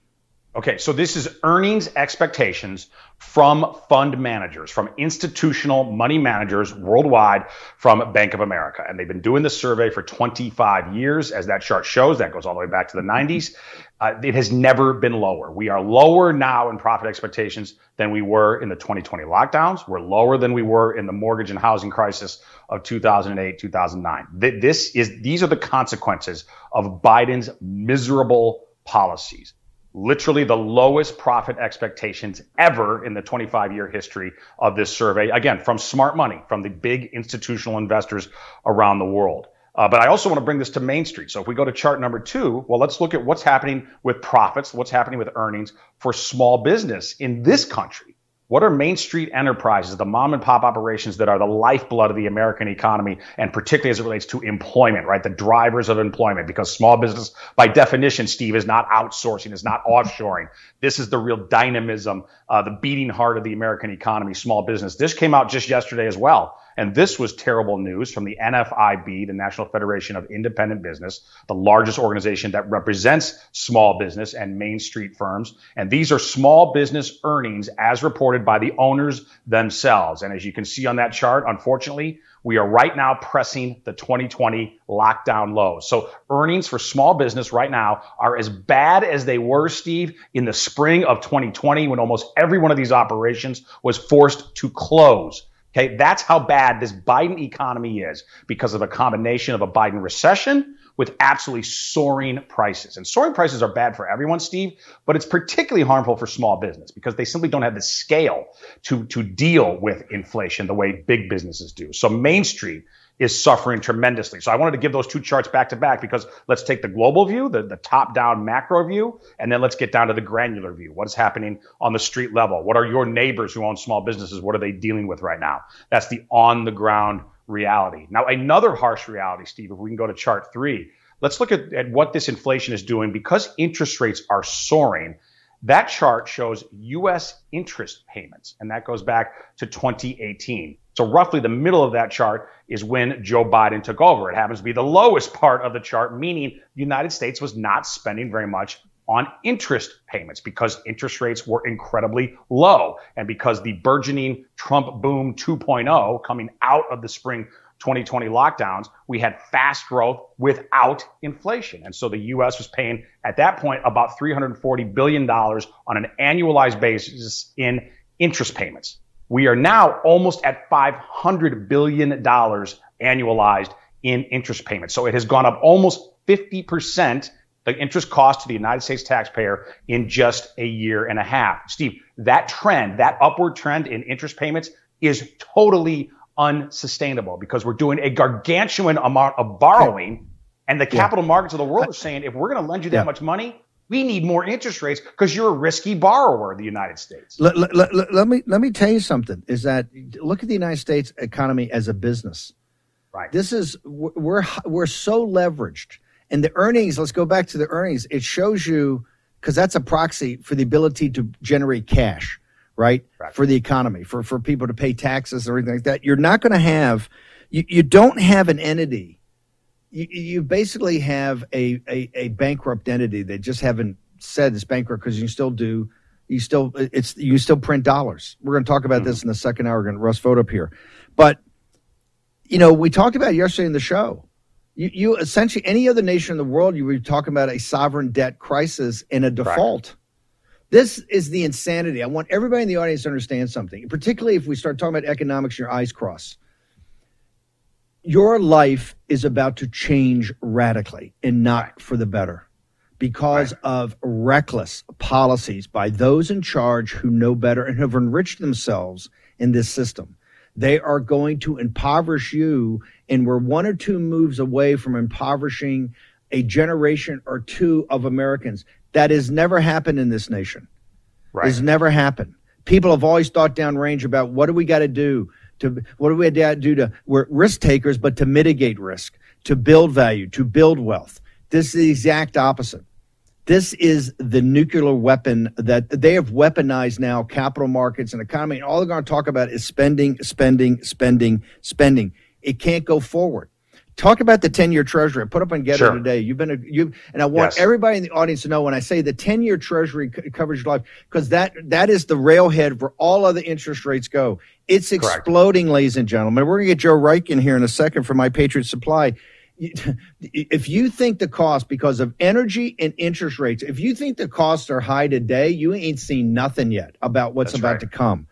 Okay. So this is earnings expectations from fund managers, from institutional money managers worldwide, from Bank of America. And they've been doing this survey for twenty-five years. As that chart shows, that goes all the way back to the nineties. Uh, it has never been lower. We are lower now in profit expectations than we were in the twenty twenty lockdowns. We're lower than we were in the mortgage and housing crisis of two thousand eight, two thousand nine. This is, these are the consequences of Biden's miserable policies. Literally the lowest profit expectations ever in the twenty-five year history of this survey. Again, from smart money, from the big institutional investors around the world. Uh, but I also want to bring this to Main Street. So if we go to chart number two, well, let's look at what's happening with profits, what's happening with earnings for small business in this country. What are Main Street enterprises, the mom and pop operations that are the lifeblood of the American economy, and particularly as it relates to employment, right? The drivers of employment, because small business, by definition, Steve, is not outsourcing, is not offshoring. This is the real dynamism, uh, the beating heart of the American economy, small business. This came out just yesterday as well. And this was terrible news from the N F I B, the National Federation of Independent Business, the largest organization that represents small business and Main Street firms. And these are small business earnings as reported by the owners themselves. And as you can see on that chart, unfortunately, we are right now pressing the twenty twenty lockdown lows. So earnings for small business right now are as bad as they were, Steve, in the spring of twenty twenty, when almost every one of these operations was forced to close. Okay, that's how bad this Biden economy is, because of a combination of a Biden recession with absolutely soaring prices. And soaring prices are bad for everyone, Steve, but it's particularly harmful for small business because they simply don't have the scale to, to deal with inflation the way big businesses do. So Main Street is suffering tremendously. So I wanted to give those two charts back to back because let's take the global view, the, the top-down macro view, and then let's get down to the granular view. What is happening on the street level? What are your neighbors who own small businesses? What are they dealing with right now? That's the on-the-ground reality. Now, another harsh reality, Steve, if we can go to chart three, let's look at, at what this inflation is doing. Because interest rates are soaring, that chart shows U S interest payments, and that goes back to twenty eighteen. So roughly the middle of that chart is when Joe Biden took over. It happens to be the lowest part of the chart, meaning the United States was not spending very much on interest payments because interest rates were incredibly low. And because the burgeoning Trump boom two point oh coming out of the spring twenty twenty lockdowns, we had fast growth without inflation. And so the U S was paying at that point about three hundred forty billion dollars on an annualized basis in interest payments. We are now almost at five hundred billion dollars annualized in interest payments. So it has gone up almost fifty percent, the interest cost to the United States taxpayer, in just a year and a half. Steve, that trend, that upward trend in interest payments is totally unsustainable because we're doing a gargantuan amount of borrowing, and the capital yeah. markets of the world are saying, if we're going to lend you that yeah. much money, we need more interest rates because you're a risky borrower, the United States. Let, let, let, let me let me tell you something, is that look at the United States economy as a business. Right. This is, we're we're so leveraged. And the earnings, let's go back to the earnings. It shows you, because that's a proxy for the ability to generate cash, right? Right. For the economy, for, for people to pay taxes or anything like that. You're not going to have, you, you don't have an entity. You, you basically have a, a, a bankrupt entity. They just haven't said it's bankrupt because you still do. You still it's you still print dollars. We're going to talk about mm-hmm. this in the second hour. We're going to Russ vote up here. But, you know, we talked about it yesterday in the show. You, you essentially any other nation in the world, you were talking about a sovereign debt crisis and a default. Right. This is the insanity. I want everybody in the audience to understand something, particularly if we start talking about economics and your eyes cross. Your life is about to change radically, and not for the better, because right. of reckless policies by those in charge who know better and have enriched themselves in this system. They are going to impoverish you, and we're one or two moves away from impoverishing a generation or two of Americans. That has never happened in this nation. Right. It's never happened. People have always thought downrange about what do we got to do to what do we got to do to we're risk takers, but to mitigate risk, to build value, to build wealth. This is the exact opposite. This is the nuclear weapon that they have weaponized now, capital markets and economy. And all they're going to talk about is spending, spending, spending, spending. It can't go forward. Talk about the ten-year Treasury. I put up on Getter sure. today. You've been a, you and I want yes. everybody in the audience to know when I say the ten-year Treasury co- covers your life, because that that is the railhead where all other interest rates go. It's exploding, correct, ladies and gentlemen. We're going to get Joe Rieck in here in a second for My Patriot Supply. If you think the cost, because of energy and interest rates, if you think the costs are high today, you ain't seen nothing yet about what's That's about right. to come.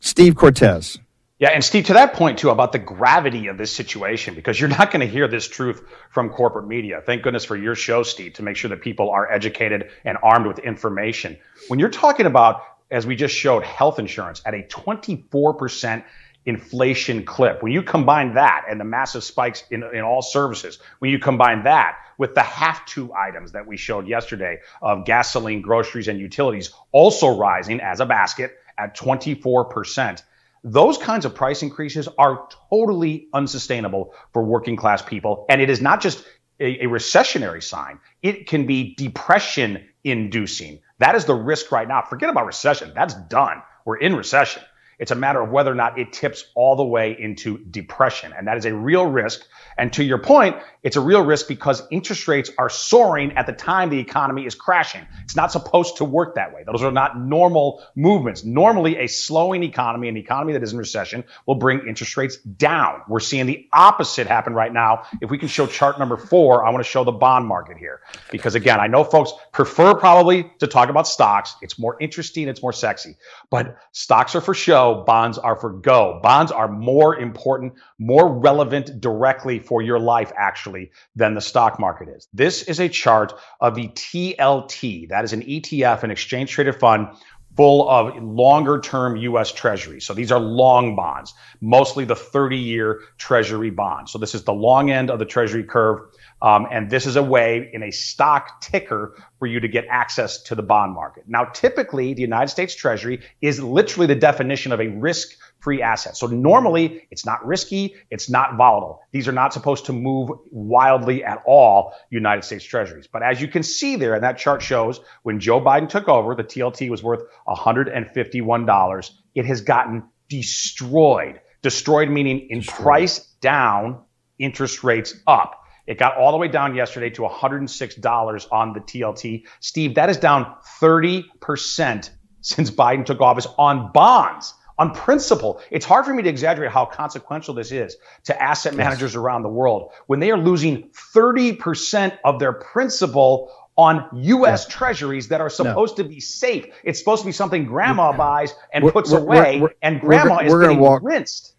Steve Cortez. Yeah, and Steve, to that point, too, about the gravity of this situation, because you're not going to hear this truth from corporate media. Thank goodness for your show, Steve, to make sure that people are educated and armed with information. When you're talking about, as we just showed, health insurance at a twenty-four percent inflation clip, when you combine that and the massive spikes in, in all services, when you combine that with the have to items that we showed yesterday of gasoline, groceries, and utilities also rising as a basket at twenty-four percent, those kinds of price increases are totally unsustainable for working class people. And it is not just a, a recessionary sign. It can be depression inducing. That is the risk right now. Forget about recession. That's done. We're in recession. It's a matter of whether or not it tips all the way into depression. And that is a real risk. And to your point, it's a real risk because interest rates are soaring at the time the economy is crashing. It's not supposed to work that way. Those are not normal movements. Normally, a slowing economy, an economy that is in recession, will bring interest rates down. We're seeing the opposite happen right now. If we can show chart number four, I want to show the bond market here. Because again, I know folks prefer probably to talk about stocks. It's more interesting. It's more sexy. But stocks are for show. Bonds are for go. Bonds are more important, more relevant directly for your life, actually, than the stock market is. This is a chart of the T L T. That is an E T F, an exchange-traded fund full of longer-term U S Treasuries. So these are long bonds, mostly the thirty-year Treasury bond. So this is the long end of the Treasury curve. Um, and this is a way in a stock ticker for you to get access to the bond market. Now, typically, the United States Treasury is literally the definition of a risk-free asset. So normally, it's not risky. It's not volatile. These are not supposed to move wildly at all, United States Treasuries. But as you can see there, and that chart shows, when Joe Biden took over, the T L T was worth one hundred fifty-one dollars. It has gotten destroyed. Destroyed meaning in destroyed. Price down, interest rates up. It got all the way down yesterday to one hundred six dollars on the T L T. Steve, that is down thirty percent since Biden took office on bonds, on principle. It's hard for me to exaggerate how consequential this is to asset managers around the world when they are losing thirty percent of their principal on U S. No. Treasuries that are supposed no. to be safe. It's supposed to be something grandma no. buys and we're, puts we're, away, we're, we're, and grandma we're, we're is getting walk- rinsed.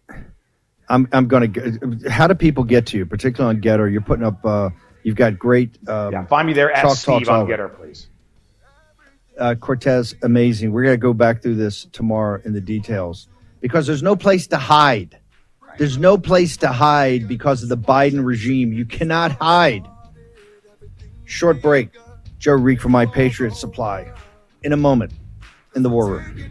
I'm I'm going to. How do people get to you, particularly on Getter? You're putting up. Uh, you've got great. Um, yeah, find me there at talk, Steve talks on Getter, please. Uh, Cortez, amazing. We're going to go back through this tomorrow in the details because there's no place to hide. There's no place to hide because of the Biden regime. You cannot hide. Short break. Joe Rieck from My Patriot Supply. In a moment, in the War Room.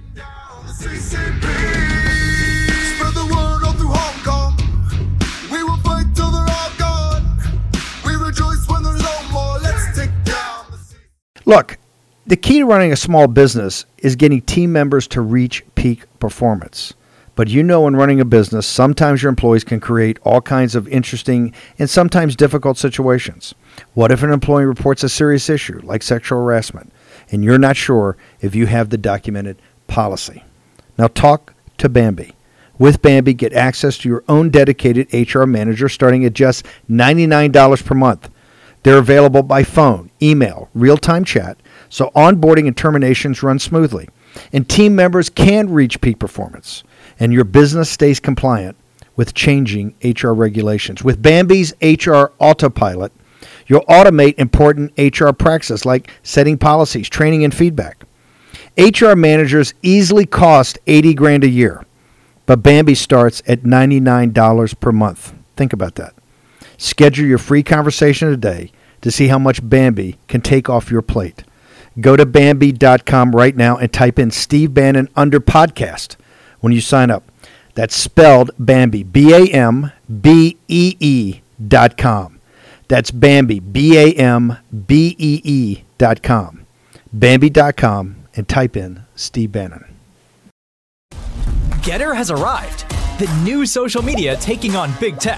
Look, the key to running a small business is getting team members to reach peak performance. But you know, in running a business, sometimes your employees can create all kinds of interesting and sometimes difficult situations. What if an employee reports a serious issue like sexual harassment and you're not sure if you have the documented policy? Now talk to Bambi. With Bambi, get access to your own dedicated H R manager starting at just ninety-nine dollars per month. They're available by phone, email, real-time chat, so onboarding and terminations run smoothly. And team members can reach peak performance, and your business stays compliant with changing H R regulations. With Bambi's H R Autopilot, you'll automate important H R practices like setting policies, training, and feedback. H R managers easily cost eighty grand a year. But Bambi starts at ninety-nine dollars per month. Think about that. Schedule your free conversation today to see how much Bambi can take off your plate. Go to Bambi dot com right now and type in Steve Bannon under podcast when you sign up. That's spelled Bambi, B A M B E E dot com. That's Bambi, B A M B E E dot com. Bambi dot com and type in Steve Bannon. Getter has arrived. The new social media taking on big tech,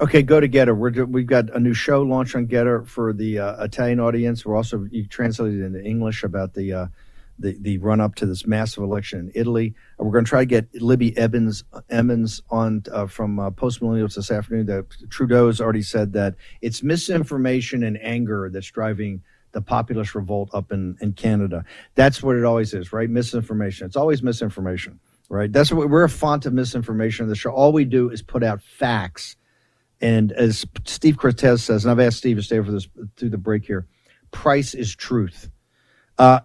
Okay, go to Getter. We're, we've got a new show launched on Getter for the uh, Italian audience. We're also, you translated into English about the uh, the, the run-up to this massive election in Italy. We're going to try to get Libby Evans, Emmons on uh, from uh, Postmillennials this afternoon. The, Trudeau's already said that it's misinformation and anger that's driving the populist revolt up in, in Canada. That's what it always is, right? Misinformation. It's always misinformation, right? That's what we're a font of misinformation on the show. All we do is put out facts. And as Steve Cortez says, and I've asked Steve to stay for this through the break here, price is truth. Uh,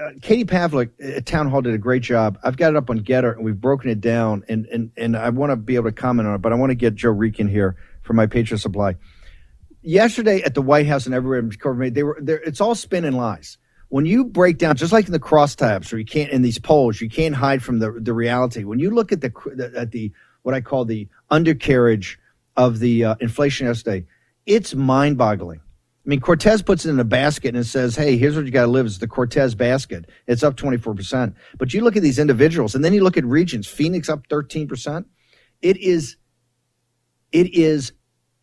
uh, Katie Pavlik at Town Hall did a great job. I've got it up on Getter, and we've broken it down, and and, and I want to be able to comment on it, but I want to get Joe Rieck in here for My Patriot Supply. Yesterday at the White House and everywhere, they were there. It's all spin and lies. When you break down, just like in the crosstabs, or you can't in these polls, you can't hide from the, the reality. When you look at the at the what I call the undercarriage of the uh, inflation yesterday, it's mind-boggling. I mean, Cortez puts it in a basket and says, hey, here's what you got to live. It's the Cortez basket. It's up twenty-four percent. But you look at these individuals, and then you look at regions. Phoenix up thirteen percent. It is, it is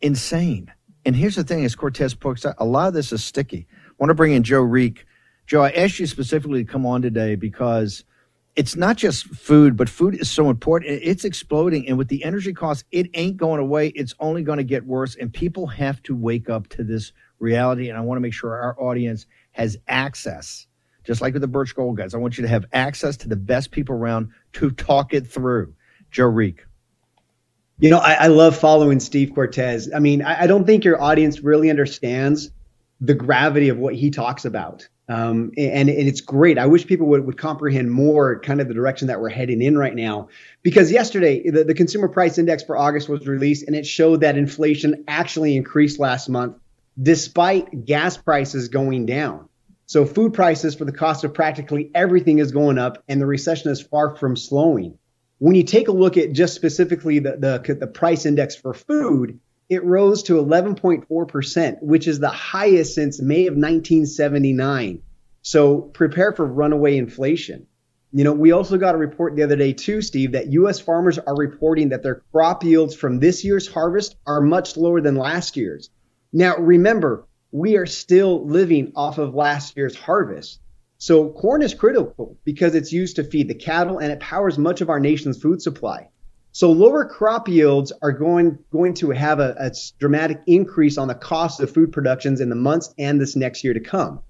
insane. And here's the thing, as Cortez pokes out, a lot of this is sticky. I want to bring in Joe Rieck. Joe, I asked you specifically to come on today because it's not just food, but food is so important. It's exploding. And with the energy costs, it ain't going away. It's only going to get worse. And people have to wake up to this reality. And I want to make sure our audience has access, just like with the Birch Gold guys. I want you to have access to the best people around to talk it through. Joe Rieck. You know, I, I love following Steve Cortez. I mean, I, I don't think your audience really understands the gravity of what he talks about. Um, and, and it's great. I wish people would, would comprehend more kind of the direction that we're heading in right now, because yesterday the, the consumer price index for August was released, and it showed that inflation actually increased last month despite gas prices going down. So food prices for the cost of practically everything is going up, and the recession is far from slowing. When you take a look at just specifically the, the, the price index for food, it rose to eleven point four percent, which is the highest since May of nineteen seventy-nine. So prepare for runaway inflation. You know, we also got a report the other day too, Steve, that U S farmers are reporting that their crop yields from this year's harvest are much lower than last year's. Now, remember, we are still living off of last year's harvest. So corn is critical because it's used to feed the cattle, and it powers much of our nation's food supply. So lower crop yields are going, going to have a, a dramatic increase on the cost of food productions in the months and this next year to come.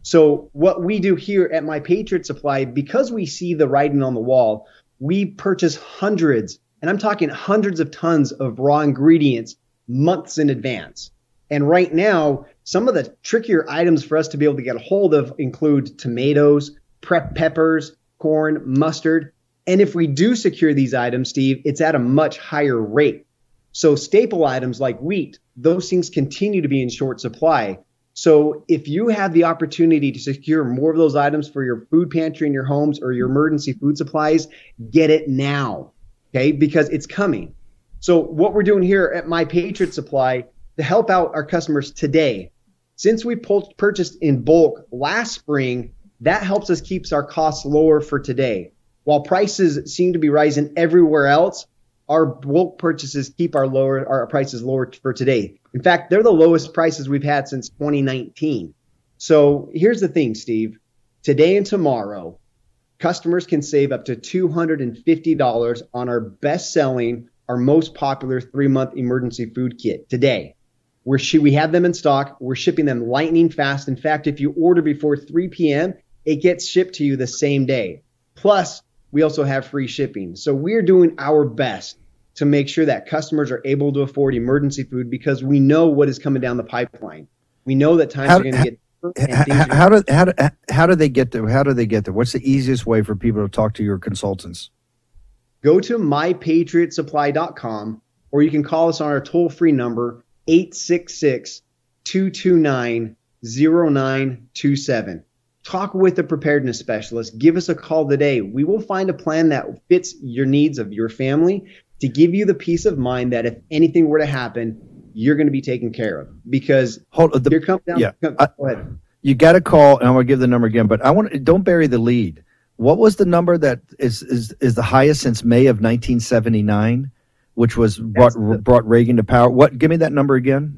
So what we do here at My Patriot Supply, because we see the writing on the wall, we purchase hundreds, and I'm talking hundreds of tons of raw ingredients months in advance. And right now, some of the trickier items for us to be able to get a hold of include tomatoes, prep peppers, corn, mustard. And if we do secure these items, Steve, it's at a much higher rate. So staple items like wheat, those things continue to be in short supply. So if you have the opportunity to secure more of those items for your food pantry in your homes or your emergency food supplies, get it now, okay? Because it's coming. So what we're doing here at My Patriot Supply to help out our customers today, since we purchased in bulk last spring, that helps us keep our costs lower for today. While prices seem to be rising everywhere else, our bulk purchases keep our lower our prices lower for today. In fact, they're the lowest prices we've had since twenty nineteen. So here's the thing, Steve. Today and tomorrow, customers can save up to two hundred fifty dollars on our best-selling our most popular three-month emergency food kit today. We're sh- we have them in stock. We're shipping them lightning fast. In fact, if you order before three p.m., it gets shipped to you the same day. Plus, we also have free shipping. So we're doing our best to make sure that customers are able to afford emergency food because we know what is coming down the pipeline. We know that times how, are going to get how, how do how do how do they get there? How do they get there? What's the easiest way for people to talk to your consultants? Go to my patriot supply dot com, or you can call us on our toll-free number eight six six, two two nine, zero nine two seven. Talk with a preparedness specialist. Give us a call today. We will find a plan that fits your needs of your family to give you the peace of mind that if anything were to happen, you're going to be taken care of. Because hold the, you're coming down. Yeah, come, I, go ahead. You got to call, and I'm going to give the number again. But I want to don't bury the lead. What was the number that is is, is the highest since May of nineteen seventy-nine, which was brought the, brought Reagan to power? What? Give me that number again.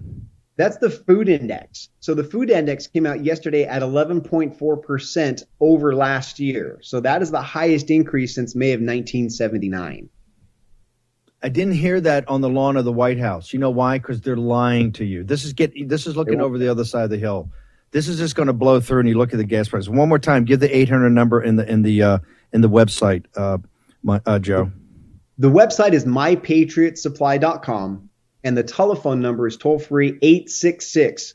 That's the food index. So the food index came out yesterday at eleven point four percent over last year. So that is the highest increase since May of nineteen seventy-nine. I didn't hear that on the lawn of the White House. You know why? Because they're lying to you. This is get. This is looking over the other side of the hill. This is just going to blow through, and you look at the gas price. One more time, give the eight hundred number in the in the uh, in the website, uh, my, uh, Joe. The website is my patriot supply dot com. And the telephone number is toll-free eight six six,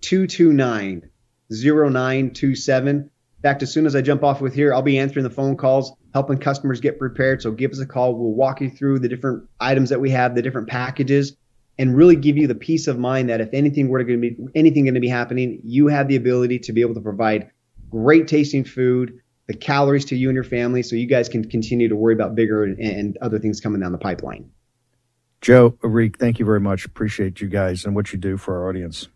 two two nine, zero nine two seven. In fact, as soon as I jump off with here, I'll be answering the phone calls, helping customers get prepared. So give us a call. We'll walk you through the different items that we have, the different packages, and really give you the peace of mind that if anything were to be anything going to be happening, you have the ability to be able to provide great-tasting food, the calories to you and your family, so you guys can continue to worry about bigger and, and other things coming down the pipeline. Joe Rieck, thank you very much. Appreciate you guys and what you do for our audience.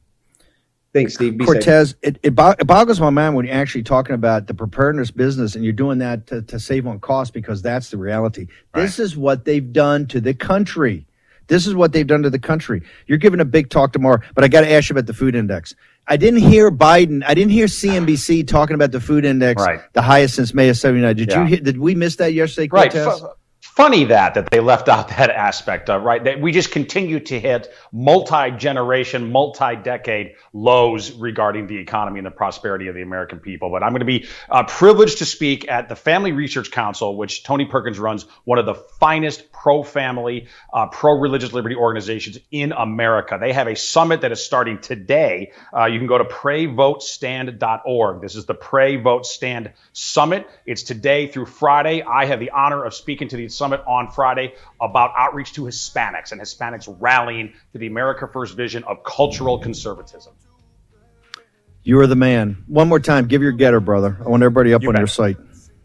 Thanks, Steve. Be Cortez, it, it boggles my mind when you're actually talking about the preparedness business and you're doing that to, to save on cost, because that's the reality. Right. This is what they've done to the country. This is what they've done to the country. You're giving a big talk tomorrow, but I got to ask you about the food index. I didn't hear Biden. I didn't hear C N B C talking about the food index, right, the highest since May of seventy-nine. Did yeah. you? Did we miss that yesterday, Cortez? Right. F- Funny that that they left out that aspect of, right? That we just continue to hit multi-generation, multi-decade lows regarding the economy and the prosperity of the American people. But I'm going to be uh, privileged to speak at the Family Research Council, which Tony Perkins runs, one of the finest pro-family, uh, pro-religious liberty organizations in America. They have a summit that is starting today. Uh, you can go to pray vote stand dot org. This is the Pray Vote Stand Summit. It's today through Friday. I have the honor of speaking to the summit on Friday about outreach to Hispanics and Hispanics rallying to the America First vision of cultural conservatism. You are the man. One more time, give your Getter, brother. I want everybody up you on bet. Your site.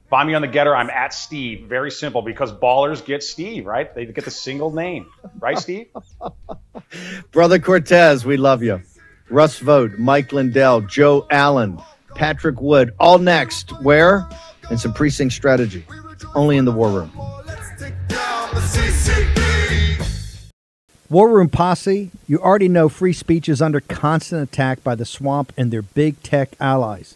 Find me on the Getter. I'm at Steve. Very simple, because ballers get Steve, right? They get the single name, right, Steve? Brother Cortez, we love you. Russ Vogt, Mike Lindell, Joe Allen, Patrick Wood, all next. Where? And some precinct strategy. Only in the War Room. War Room Posse, you already know free speech is under constant attack by the swamp and their big tech allies.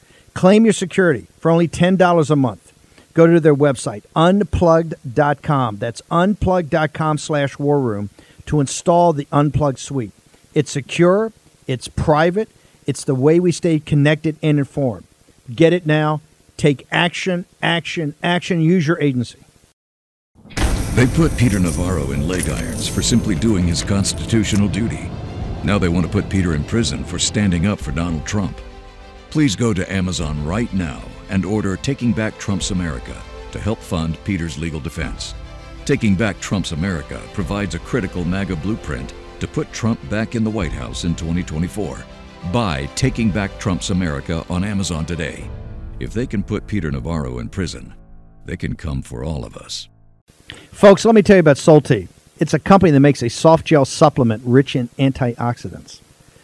Claim your security for only ten dollars a month. Go to their website, unplugged dot com. That's unplugged.com slash war room to install the Unplugged suite. It's secure, it's private, it's the way we stay connected and informed. Get it now. Take action, action, action. Use your agency. They put Peter Navarro in leg irons for simply doing his constitutional duty. Now they want to put Peter in prison for standing up for Donald Trump. Please go to Amazon right now and order Taking Back Trump's America to help fund Peter's legal defense. Taking Back Trump's America provides a critical MAGA blueprint to put Trump back in the White House in twenty twenty-four. Buy Taking Back Trump's America on Amazon today. If they can put Peter Navarro in prison, they can come for all of us. Folks, let me tell you about Solti. It's a company that makes a soft gel supplement rich in antioxidants